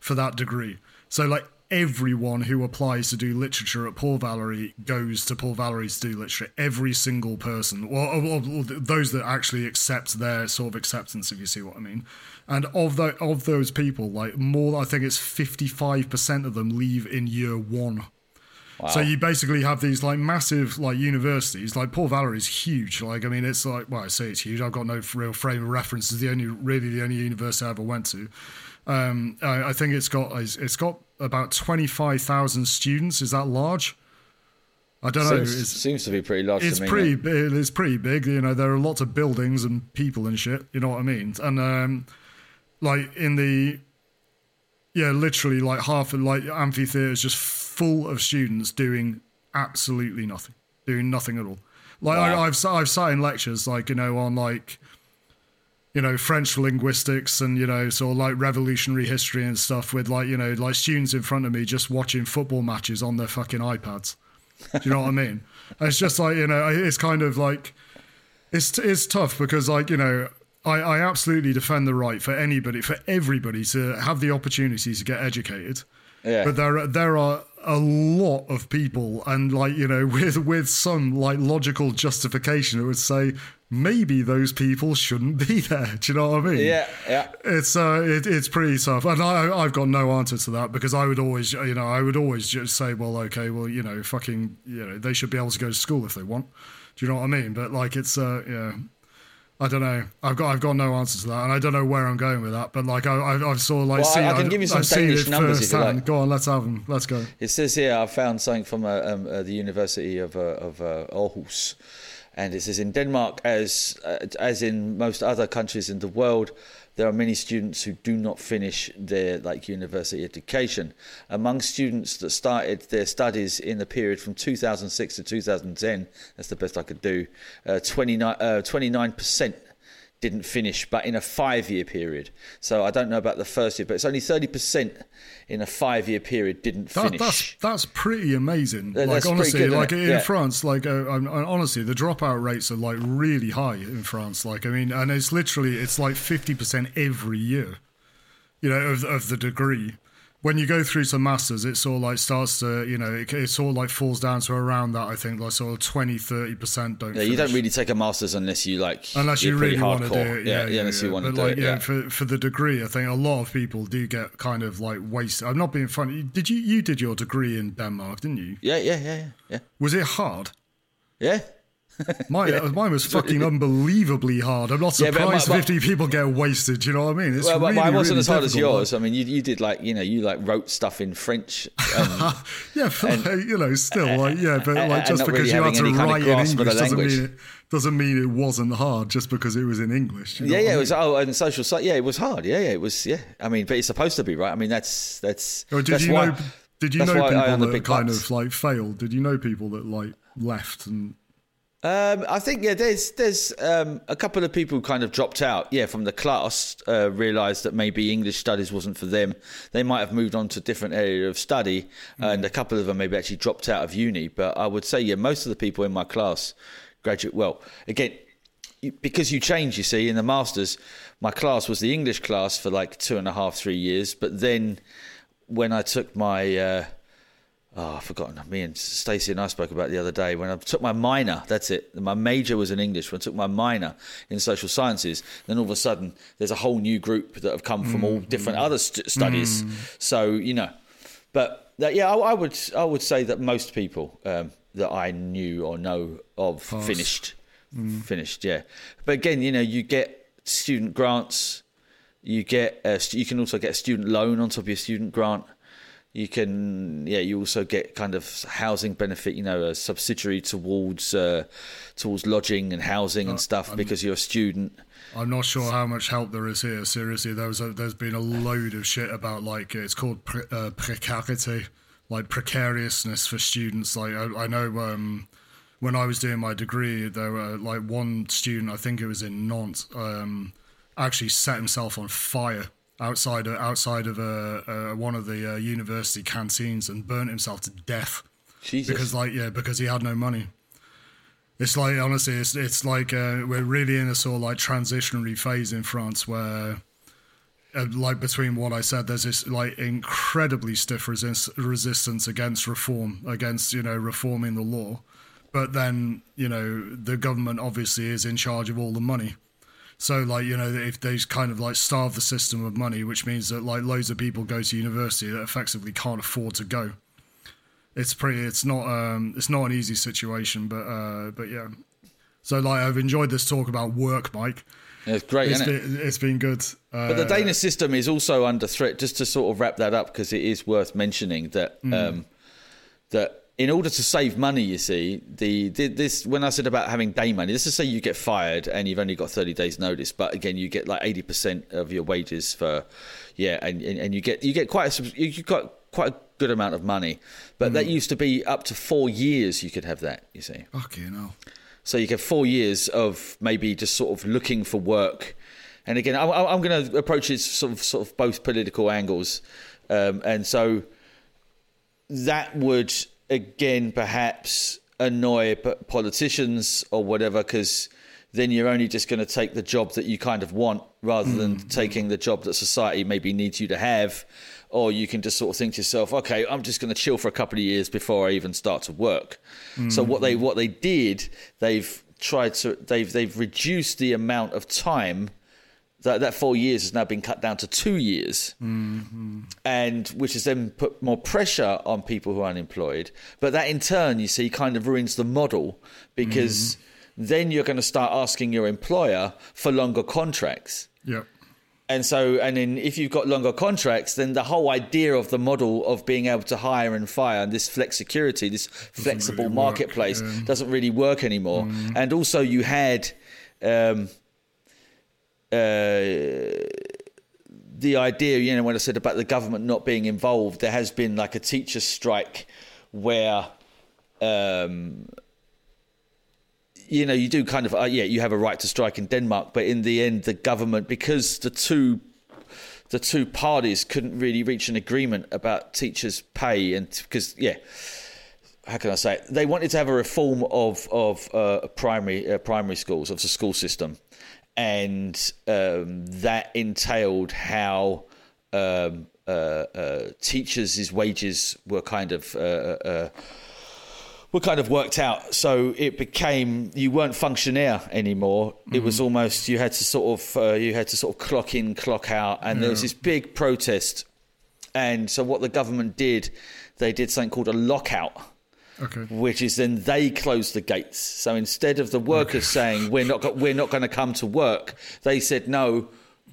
for that degree. So like everyone who applies to do literature at Paul Valéry goes to Paul Valéry to do literature. Every single person, or, or, or those that actually accept their sort of acceptance, if you see what I mean. And of the, of those people, like more, I think it's fifty-five percent of them leave in year one. Wow. So you basically have these like massive like universities, like Paul Valéry's huge. Like, I mean, it's like, well, I say it's huge. I've got no real frame of reference. It's the only, really the only university I ever went to. Um, I, I think it's got, it's got, about twenty-five thousand students. Is that large? I don't seems, know. It seems to be pretty large. It's to me, pretty. It? It's pretty big. You know, there are lots of buildings and people and shit. You know what I mean? And um, like in the, yeah, literally like half of like amphitheater is just full of students doing absolutely nothing, doing nothing at all. Like wow. I, I've I've sat in lectures like you know on like, you know, French linguistics and you know sort of like revolutionary history and stuff with like you know like students in front of me just watching football matches on their fucking iPads. Do you know what I mean? It's just like, you know, it's kind of like, it's it's tough because like, you know, I, I absolutely defend the right for anybody, for everybody to have the opportunity to get educated. Yeah. But there are, there are a lot of people and like, you know, with, with some like logical justification, it would say maybe those people shouldn't be there. Do you know what I mean? Yeah, yeah. It's uh, it, it's pretty tough. And I, I've got no answer to that because I would always, you know, I would always just say, well, okay, well, you know, fucking, you know, they should be able to go to school if they want. Do you know what I mean? But like, it's, uh, yeah, I don't know. I've got, I've got no answer to that, and I don't know where I'm going with that. But like, I, I, I've sort of like well, seen. I can I, give you some I've Danish numbers if you like. Go on, let's have them. Let's go. It says here I found something from uh, um, uh, the University of uh, of uh, Aarhus. And it says in Denmark, as uh, as in most other countries in the world, there are many students who do not finish their like university education. Among students that started their studies in the period from two thousand six to two thousand ten, that's the best I could do, uh, twenty-nine percent didn't finish, but in a five-year period. So I don't know about the first year, but it's only thirty percent in a five-year period didn't finish. That, that's, that's pretty amazing. That, like, honestly, good, like, in yeah. France, like, uh, I'm, I'm, honestly, the dropout rates are, like, really high in France. Like, I mean, and it's literally, it's like fifty percent every year, you know, of, of the degree. When you go through to masters, it sort of like starts to, you know, it, it sort of like falls down to around that, I think, like sort of twenty, thirty percent don't Yeah, finish. You don't really take a master's unless you like... Unless you really want to do it. Yeah, yeah, yeah, yeah unless yeah. you want but to like, do it. Yeah, yeah. For, for the degree, I think a lot of people do get kind of like wasted. I'm not being funny. Did you, you did your degree in Denmark, didn't you? Yeah, yeah, yeah, yeah. yeah. Was it hard? Yeah. mine, yeah. mine was fucking unbelievably hard. I'm not surprised yeah, my, my, fifty people get wasted. You know what I mean? It's well, really, mine wasn't really as hard as yours. Like. I mean, you you did like you know you like wrote stuff in French. Um, yeah, and, like, you know, still uh, like yeah, but uh, like just because really you had to write in English doesn't mean it, doesn't mean it wasn't hard just because it was in English. You know yeah, yeah, I mean? It was oh, and social science. Yeah, it was hard. Yeah, yeah, it was. Yeah, I mean, but it's supposed to be right. I mean, that's that's. Or did that's you why, know? Did you know people that kind of like failed? Did you know people that like left and? Um, I think yeah, there's there's um, a couple of people who kind of dropped out yeah from the class, uh, realised that maybe English studies wasn't for them. They might have moved on to a different area of study, mm-hmm. and a couple of them maybe actually dropped out of uni. But I would say yeah, most of the people in my class graduate well. Again, you, because you change, you see, in the masters, my class was the English class for like two and a half, three years. But then when I took my uh, Oh, I've forgotten. Me and Stacey and I spoke about it the other day. When I took my minor, that's it. My major was in English. When I took my minor in social sciences, then all of a sudden there's a whole new group that have come from mm. all different other st- studies. Mm. So, you know, but that, yeah, I, I would I would say that most people um, that I knew or know of Pass. finished, mm. finished, yeah. But again, you know, you get student grants. You get a, you can also get a student loan on top of your student grant. You can, yeah. You also get kind of housing benefit, you know, a subsidiary towards uh, towards lodging and housing uh, and stuff I'm, because you're a student. I'm not sure how much help there is here. Seriously, there's there's been a load of shit about like it's called pre- uh, precarity, like precariousness for students. Like I, I know um, when I was doing my degree, there were like one student, I think it was in Nantes, um, actually set himself on fire. Outside of outside of uh, uh, one of the uh, university canteens and burnt himself to death. Jesus. Because like yeah, because he had no money. It's like honestly, it's it's like uh, we're really in a sort of like transitionary phase in France where, uh, like between what I said, there's this like incredibly stiff resist- resistance against reform, against you know reforming the law, but then you know the government obviously is in charge of all the money. So, like, you know, if they kind of, like, starve the system of money, which means that, like, loads of people go to university that effectively can't afford to go. It's pretty, it's not um, it's not an easy situation, but, uh, but yeah. So, like, I've enjoyed this talk about work, Mike. It's great, it's isn't been, it? It's been good. Uh, but the Danish system is also under threat, just to sort of wrap that up, because it is worth mentioning that mm. um, that in order to save money, you see, the, the this when I said about having day money, this is say you get fired and you've only got thirty days notice, but again, you get like eighty percent of your wages for, yeah, and, and, and you get you get quite a, you got quite a good amount of money, but mm. that used to be up to four years you could have that, you see. Fucking hell. So you get four years of maybe just sort of looking for work, and again, I, I, I'm going to approach it sort of sort of both political angles, um, and so that would. Again, perhaps annoy politicians or whatever, because then you're only just going to take the job that you kind of want rather than mm-hmm. taking the job that society maybe needs you to have. Or you can just sort of think to yourself, okay, I'm just going to chill for a couple of years before I even start to work. Mm-hmm. So what they what they did, they've tried to they've they've reduced the amount of time. That that four years has now been cut down to two years, mm-hmm. and which has then put more pressure on people who are unemployed. But that in turn, you see, kind of ruins the model, because mm-hmm. then you're going to start asking your employer for longer contracts. Yep. And so, and then if you've got longer contracts, then the whole idea of the model of being able to hire and fire and this flex security, this doesn't flexible really marketplace work, yeah. doesn't really work anymore. Mm-hmm. And also you had... Um, Uh, the idea, you know, when I said about the government not being involved, there has been like a teacher strike where, um, you know, you do kind of, uh, yeah, you have a right to strike in Denmark, but in the end, the government, because the two the two parties couldn't really reach an agreement about teachers' pay, and because, yeah, how can I say it? They wanted to have a reform of of uh, primary uh, primary schools, of the school system. And um, that entailed how um, uh, uh, teachers' wages were kind of uh, uh, were kind of worked out. So it became you weren't fonctionnaire anymore. Mm-hmm. It was almost you had to sort of uh, you had to sort of clock in, clock out, and yeah. there was this big protest. And so what the government did, they did something called a lockout. Okay. Which is then they close the gates. So instead of the workers saying we're not go- we're not going to come to work, they said no,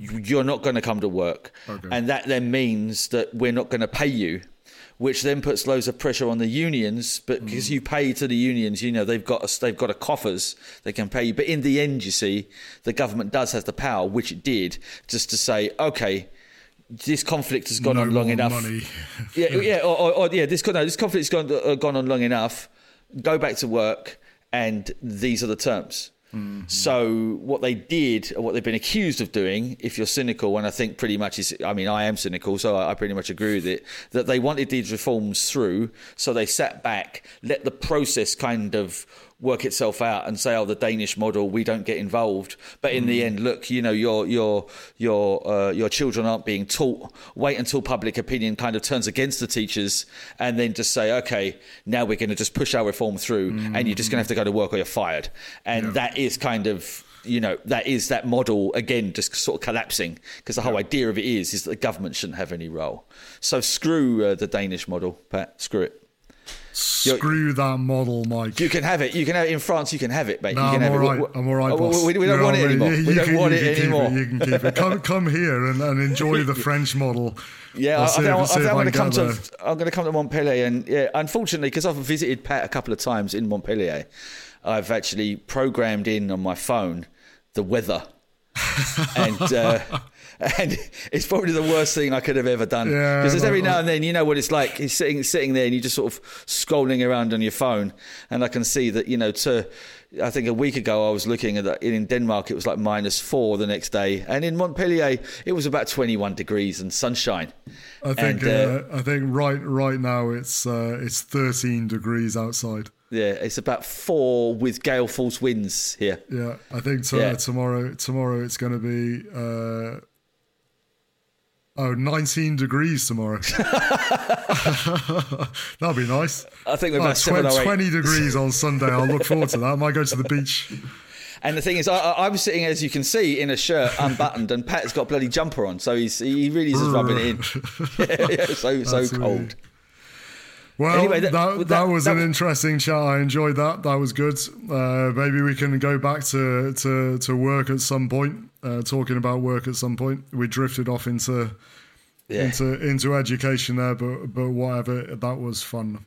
you're not going to come to work, okay. and that then means that we're not going to pay you, which then puts loads of pressure on the unions. But mm. because you pay to the unions, you know they've got a, they've got a coffers they can pay you. But in the end, you see, the government does have the power, which it did, just to say okay. This conflict has gone no on long enough. Money. yeah, yeah, or, or, or yeah. This no, this conflict's gone uh, gone on long enough. Go back to work, and these are the terms. Mm-hmm. So what they did, or what they've been accused of doing, if you're cynical, and I think pretty much is, I mean, I am cynical, so I, I pretty much agree with it. That they wanted these reforms through, so they sat back, let the process kind of work itself out and say, oh, the Danish model, we don't get involved. But in mm. the end, look, you know, your your your uh, your children aren't being taught. Wait until public opinion kind of turns against the teachers and then just say, okay, now we're going to just push our reform through mm. and you're just going to have to go to work or you're fired. And yeah. that is kind of, you know, that is that model, again, just sort of collapsing because the whole yeah. idea of it is, is that the government shouldn't have any role. So screw uh, the Danish model, Pat, screw it. Screw that model, Mike. You can have it. You can have it. In France, you can have it, mate. No, you can I'm, have all right. it. I'm all right, oh, boss. We, we don't You're want it anymore. Yeah, we don't can, want it anymore. It, you can keep it. Come, come here and, and enjoy the French model. Yeah, I think I'm going to come to I'm going to come to Montpellier, and yeah, unfortunately, because I've visited Pat a couple of times in Montpellier, I've actually programmed in on my phone the weather. and uh, and it's probably the worst thing I could have ever done because yeah, no, every now and then you know what it's like. It's sitting sitting there and you're just sort of scrolling around on your phone, and I can see that you know to I think a week ago I was looking at in Denmark it was like minus four the next day, and in Montpellier it was about twenty-one degrees and sunshine. I think and, uh, uh, I think right right now it's uh, it's thirteen degrees outside. Yeah, it's about four with gale force winds here. Yeah, I think t- yeah. tomorrow tomorrow it's going to be uh, oh nineteen degrees tomorrow. That'll be nice. I think we're about oh, twenty, twenty degrees on Sunday. I'll look forward to that. I might go to the beach. And the thing is, I, I, I'm sitting, as you can see, in a shirt unbuttoned, and Pat's got a bloody jumper on, so he's he really is just rubbing it in. yeah, yeah, so so Absolutely. cold. Well, anyway, that, that, that, that was that, an interesting chat. I enjoyed that. That was good. Uh, maybe we can go back to, to, to work at some point, uh, talking about work at some point. We drifted off into yeah. into into education there, but, but whatever. That was fun.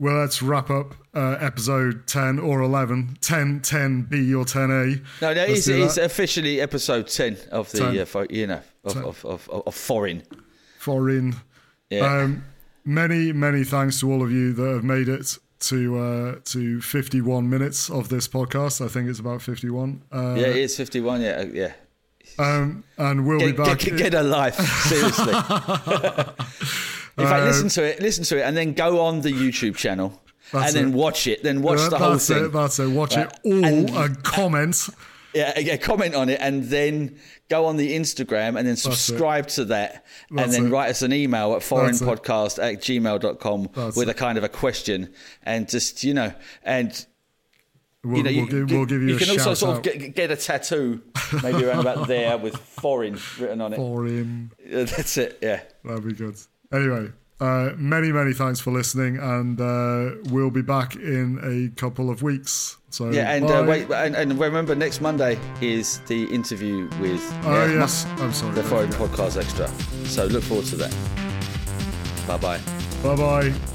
Well, let's wrap up uh, episode ten or eleven. ten, ten B or ten A. No, no it's, it's officially episode ten of the, ten. Uh, for, you know, of, of, of, of, of Forrin. Forrin. Yeah. Um, many, many thanks to all of you that have made it to uh, to fifty-one minutes of this podcast. I think it's about fifty-one. Uh, yeah, it is fifty-one, yeah, yeah. Um, and we'll get, be back. Get, get a life, seriously. In fact, uh, listen to it, listen to it, and then go on the YouTube channel, and then it. watch it, then watch yeah, the whole thing. It, that's it, watch right. it all, and, and comment. Yeah, yeah, comment on it, and then go on the Instagram, and then subscribe to that, that's and then it. write us an email at foreign podcast at gmail dot com that's with it. a kind of a question, and just, you know, and... We'll, you know, you, we'll, give, we'll give you, you a shout out. You can also sort of get, get a tattoo, maybe around about there, with Forrin written on it. Forrin. That's it, yeah. That'd be good. Anyway, uh, many, many thanks for listening, and uh, we'll be back in a couple of weeks. So yeah, and uh, wait, and, and remember, next Monday is the interview with oh, Nerma, yes. I'm sorry, the Forrin Podcast Extra. So look forward to that. Bye bye. Bye bye.